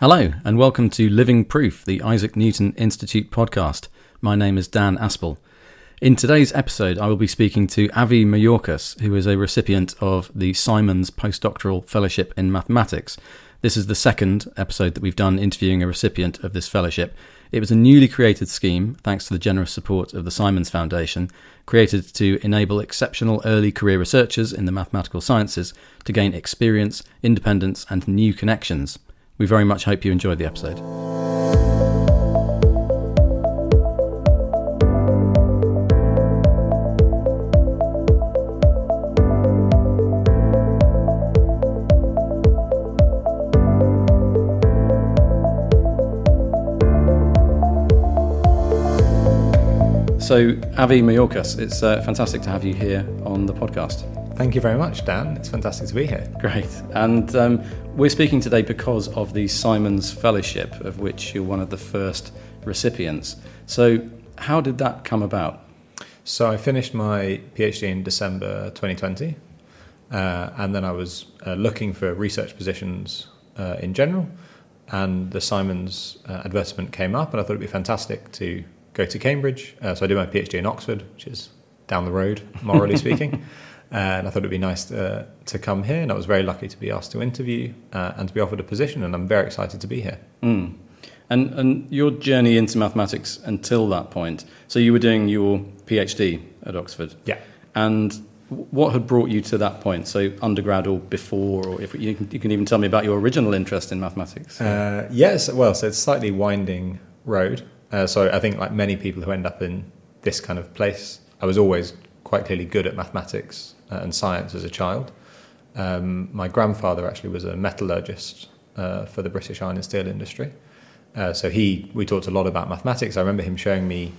Hello, and welcome to Living Proof, the Isaac Newton Institute podcast. My name is Dan Aspel. In today's episode, I will be speaking to Avi Mayorcas, who is a recipient of the Simons Postdoctoral Fellowship in Mathematics. This is the second episode that we've done interviewing a recipient of this fellowship. It was a newly created scheme, thanks to the generous support of the Simons Foundation, created to enable exceptional early career researchers in the mathematical sciences to gain experience, independence, and new connections. We very much hope you enjoyed the episode. So, Avi Mayorcas, it's fantastic to have you here on the podcast. Thank you very much, Dan. It's fantastic to be here. Great. And we're speaking today because of the Simons Fellowship, of which you're one of the first recipients. So how did that come about? So I finished my PhD in December 2020, and then I was looking for research positions in general, and the Simons advertisement came up, and I thought it'd be fantastic to go to Cambridge. So I did my PhD in Oxford, which is down the road, morally speaking. And I thought it'd be nice to come here, and I was very lucky to be asked to interview and to be offered a position, and I'm very excited to be here. Mm. And your journey into mathematics until that point, so you were doing your PhD at Oxford. Yeah. And what had brought you to that point, so undergrad or before, or if you can even tell me about your original interest in mathematics. Yes, well, so it's a slightly winding road. So I think like many people who end up in this kind of place, I was always quite clearly good at mathematics and science as a child. My grandfather actually was a metallurgist for the British iron and steel industry. So we talked a lot about mathematics. I remember him showing me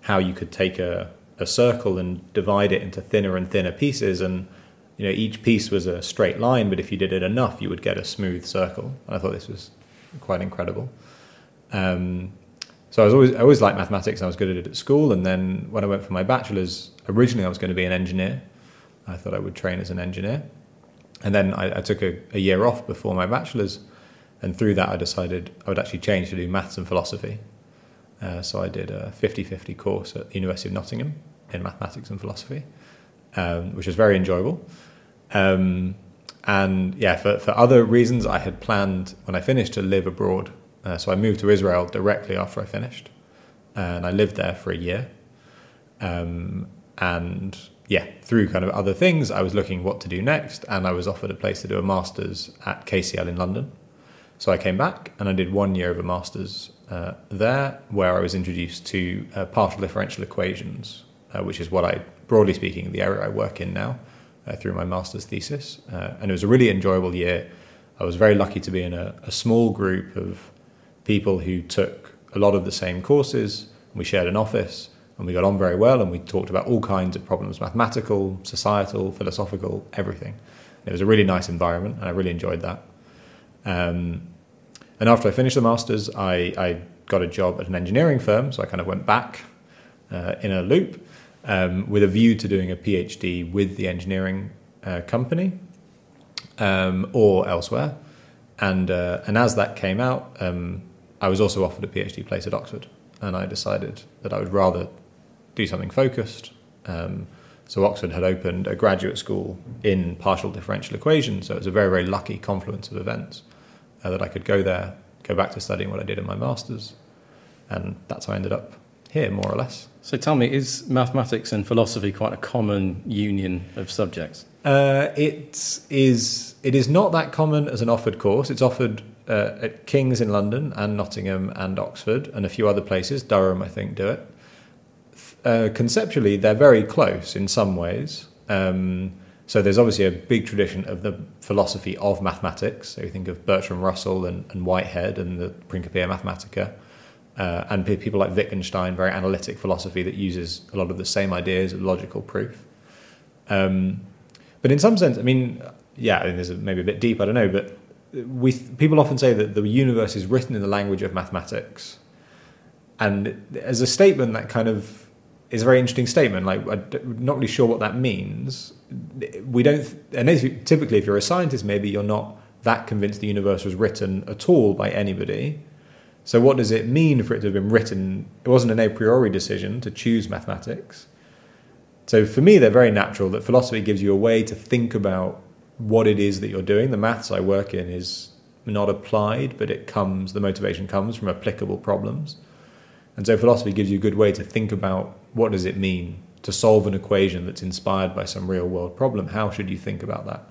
how you could take a circle and divide it into thinner and thinner pieces, and you know, each piece was a straight line, but if you did it enough, you would get a smooth circle. And I thought this was quite incredible. So I always liked mathematics. I was good at it at school, and then when I went for my bachelor's, originally I was going to be an engineer. I thought I would train as an engineer. And then I took a year off before my bachelor's, and through that I decided I would actually change to do maths and philosophy. So I did a 50-50 course at the University of Nottingham in mathematics and philosophy, which was very enjoyable. For other reasons, I had planned when I finished to live abroad. So I moved to Israel directly after I finished, and I lived there for a year. Through kind of other things, I was looking what to do next, and I was offered a place to do a master's at KCL in London. So I came back and I did 1 year of a master's there, where I was introduced to partial differential equations, which is what I, broadly speaking, the area I work in now through my master's thesis. And it was a really enjoyable year. I was very lucky to be in a small group of people who took a lot of the same courses. We shared an office, and we got on very well, and we talked about all kinds of problems, mathematical, societal, philosophical, everything. And it was a really nice environment, and I really enjoyed that. And after I finished the master's, I got a job at an engineering firm, so I kind of went back in a loop with a view to doing a PhD with the engineering company or elsewhere. And as that came out, I was also offered a PhD place at Oxford, and I decided that I would rather do something focused. So Oxford had opened a graduate school in partial differential equations, so it was a very, very lucky confluence of events that I could go there, go back to studying what I did in my master's, and that's how I ended up here, more or less. So tell me, is mathematics and philosophy quite a common union of subjects? It is not that common as an offered course. It's offered at King's in London and Nottingham and Oxford and a few other places. Durham, I think, do it. Conceptually, they're very close in some ways. So there's obviously a big tradition of the philosophy of mathematics. So you think of Bertrand Russell and Whitehead and the Principia Mathematica, and people like Wittgenstein, very analytic philosophy that uses a lot of the same ideas of logical proof. But in some sense, there's maybe a bit deep, I don't know, but people often say that the universe is written in the language of mathematics. And as a statement, that kind of is a very interesting statement. Like, I'm not really sure what that means. We don't, and typically if you're a scientist, maybe you're not that convinced the universe was written at all by anybody. So what does it mean for it to have been written? It wasn't an a priori decision to choose mathematics. So for me, they're very natural, that philosophy gives you a way to think about what it is that you're doing. The maths I work in is not applied, but it comes, the motivation comes from applicable problems. And so philosophy gives you a good way to think about what does it mean to solve an equation that's inspired by some real-world problem. How should you think about that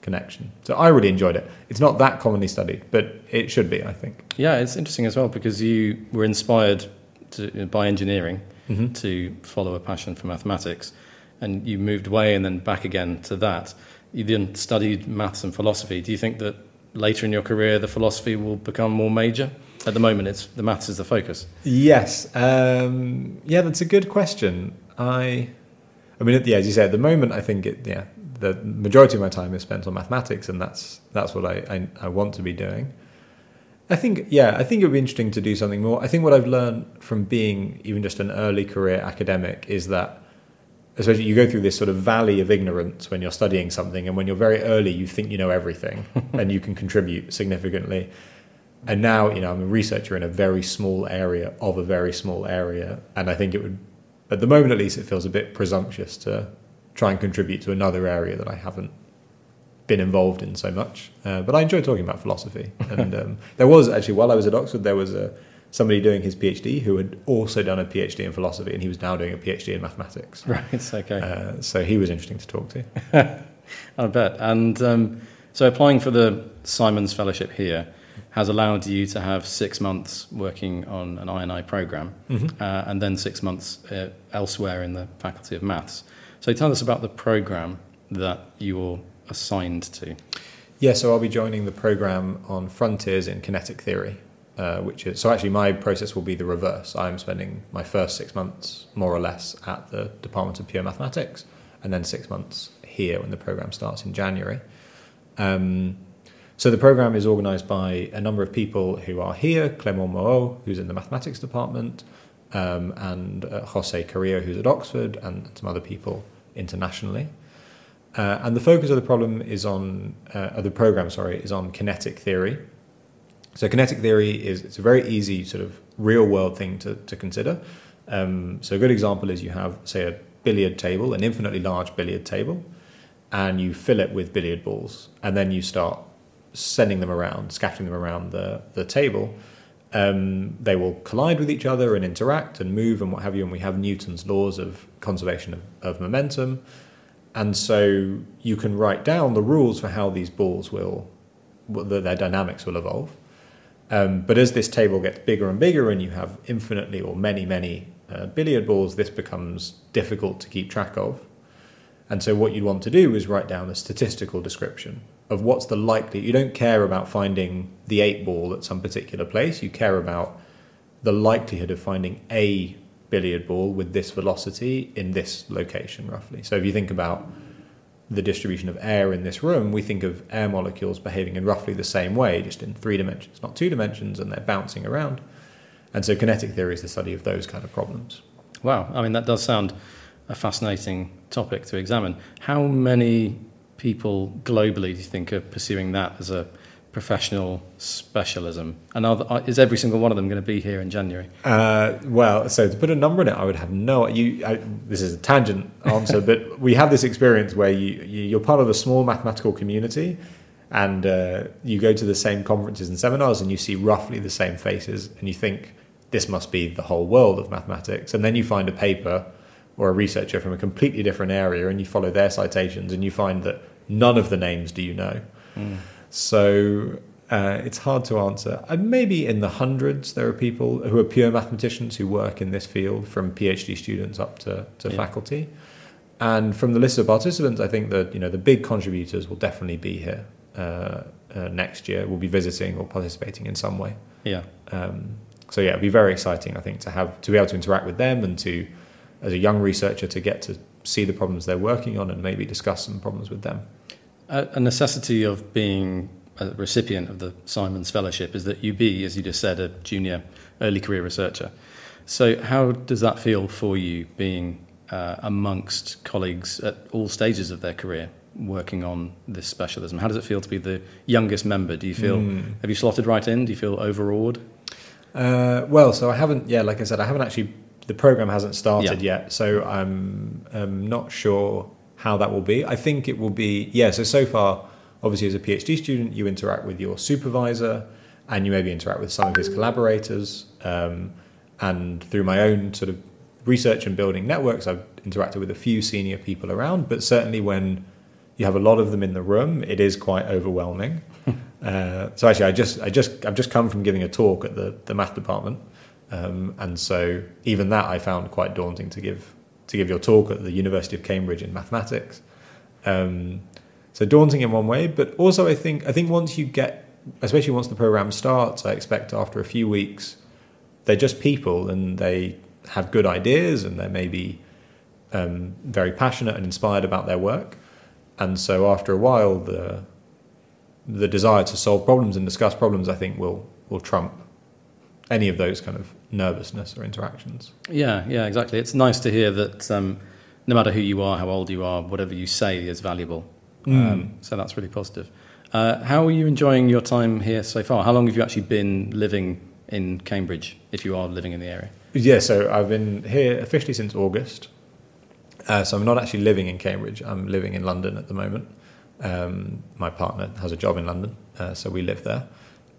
connection? So I really enjoyed it. It's not that commonly studied, but it should be, I think. Yeah, it's interesting as well, because you were inspired by engineering to follow a passion for mathematics, and you moved away and then back again to that. You then studied maths and philosophy. Do you think that later in your career the philosophy will become more major? At the moment, it's the maths is the focus. Yes. Yeah, that's a good question. I mean, as you say, at the moment, I think the majority of my time is spent on mathematics, and that's what I want to be doing. I think it would be interesting to do something more. I think what I've learned from being even just an early career academic is that, especially, you go through this sort of valley of ignorance when you're studying something, and when you're very early, you think you know everything and you can contribute significantly. And now, I'm a researcher in a very small area of a very small area, and I think it would, at the moment at least, it feels a bit presumptuous to try and contribute to another area that I haven't been involved in so much. But I enjoy talking about philosophy. And there was actually, while I was at Oxford, there was somebody doing his PhD who had also done a PhD in philosophy, and he was now doing a PhD in mathematics. Right, okay. So he was interesting to talk to. I bet. And so applying for the Simons Fellowship here has allowed you to have 6 months working on an I&I programme and then 6 months elsewhere in the Faculty of Maths. So tell us about the programme that you're assigned to. Yeah, so I'll be joining the programme on frontiers in kinetic theory, which is, so actually my process will be the reverse. I'm spending my first 6 months, more or less, at the Department of Pure Mathematics, and then 6 months here when the programme starts in January. So the programme is organised by a number of people who are here, Clément Moreau, who's in the mathematics department, and José Carrillo, who's at Oxford, and some other people internationally. And the focus of the program is on kinetic theory. So kinetic theory it's a very easy sort of real-world thing to consider. So a good example is you have, say, a billiard table, an infinitely large billiard table, and you fill it with billiard balls, and then you start sending them around, scattering them around the table. They will collide with each other and interact and move and what have you, and we have Newton's laws of conservation of momentum. And so you can write down the rules for how these balls their dynamics will evolve. But as this table gets bigger and bigger and you have infinitely or many, many billiard balls, this becomes difficult to keep track of. And so what you'd want to do is write down a statistical description of what's the likely. You don't care about finding the 8 ball at some particular place. You care about the likelihood of finding a billiard ball with this velocity in this location, roughly. So if you think about the distribution of air in this room, we think of air molecules behaving in roughly the same way, just in 3 dimensions, not 2 dimensions, and they're bouncing around. And so kinetic theory is the study of those kind of problems. Wow. I mean, that does sound a fascinating topic to examine. How many people globally do you think are pursuing that as a professional specialism, and is every single one of them going to be here in January? So to put a number in it, I would have no. This is a tangent answer, but we have this experience where you're part of a small mathematical community, and you go to the same conferences and seminars, and you see roughly the same faces, and you think this must be the whole world of mathematics, and then you find a paper or a researcher from a completely different area, and you follow their citations, and you find that none of the names do you know. Mm. So it's hard to answer. Maybe in the hundreds there are people who are pure mathematicians who work in this field, from PhD students up to faculty. And from the list of participants, I think that the big contributors will definitely be here next year. We'll be visiting or participating in some way. Yeah. It'll be very exciting, I think, to be able to interact with them and to, as a young researcher, to get to see the problems they're working on and maybe discuss some problems with them. A necessity of being a recipient of the Simons Fellowship is that you be, as you just said, a junior early career researcher. So how does that feel for you, being amongst colleagues at all stages of their career? working on this specialism? How does it feel to be the youngest member? Do you feel, have you slotted right in? Do you feel overawed? Well, so I haven't, like I said, I haven't actually, the program hasn't started yet, so I'm not sure how that will be. I think it will be, so far, obviously as a PhD student, you interact with your supervisor and you maybe interact with some of his collaborators. And through my own sort of research and building networks, I've interacted with a few senior people around, but certainly when you have a lot of them in the room, it is quite overwhelming. So actually, I've just come from giving a talk at the math department, and so even that I found quite daunting to give your talk at the University of Cambridge in mathematics. So daunting in one way, but also I think once you get, especially once the program starts, I expect after a few weeks, they're just people and they have good ideas and they're maybe very passionate and inspired about their work. And so after a while, the desire to solve problems and discuss problems, I think, will trump any of those kind of nervousness or interactions. Yeah, exactly. It's nice to hear that no matter who you are, how old you are, whatever you say is valuable. So that's really positive. How are you enjoying your time here so far? How long have you actually been living in Cambridge, if you are living in the area? Yeah, so I've been here officially since August. So I'm not actually living in Cambridge. I'm living in London at the moment. My partner has a job in London, so we live there.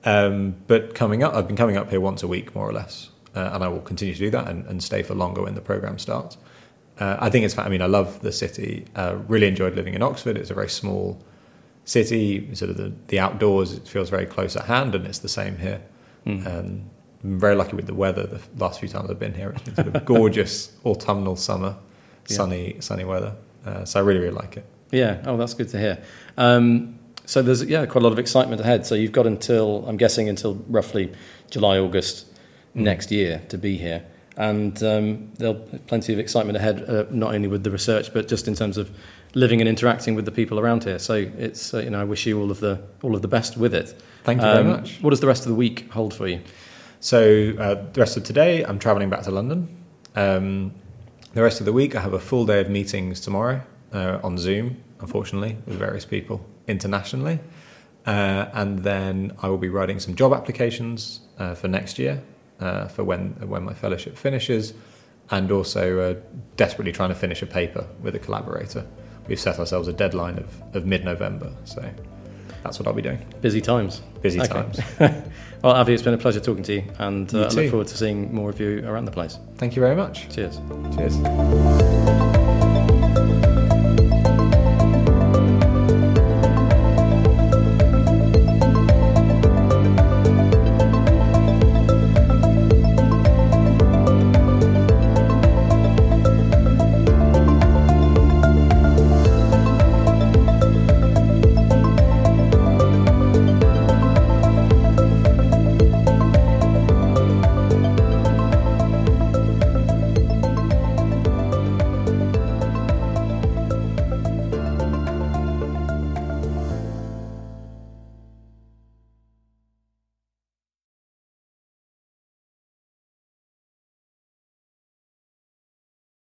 But I've been coming up here once a week, more or less, and I will continue to do that and stay for longer when the programme starts. I think it's, I love the city. Really enjoyed living in Oxford. It's a very small city, sort of the outdoors. It feels very close at hand, and it's the same here. I'm very lucky with the weather. The last few times I've been here, it's been sort of gorgeous autumnal summer, sunny weather. So I really like it. Yeah, oh, that's good to hear. So there's, quite a lot of excitement ahead. So you've got until roughly July, August next year to be here. And there'll be plenty of excitement ahead, not only with the research, but just in terms of living and interacting with the people around here. So it's, I wish you all of the best with it. Thank you very much. What does the rest of the week hold for you? So the rest of today, I'm travelling back to London. The rest of the week, I have a full day of meetings tomorrow. On Zoom, unfortunately, with various people internationally. And then I will be writing some job applications for next year, for when my fellowship finishes, and also desperately trying to finish a paper with a collaborator. We've set ourselves a deadline of mid-November, so that's what I'll be doing. Busy times. Busy times. Well, Avi, it's been a pleasure talking to you, and I look forward to seeing more of you around the place. Thank you very much. Cheers.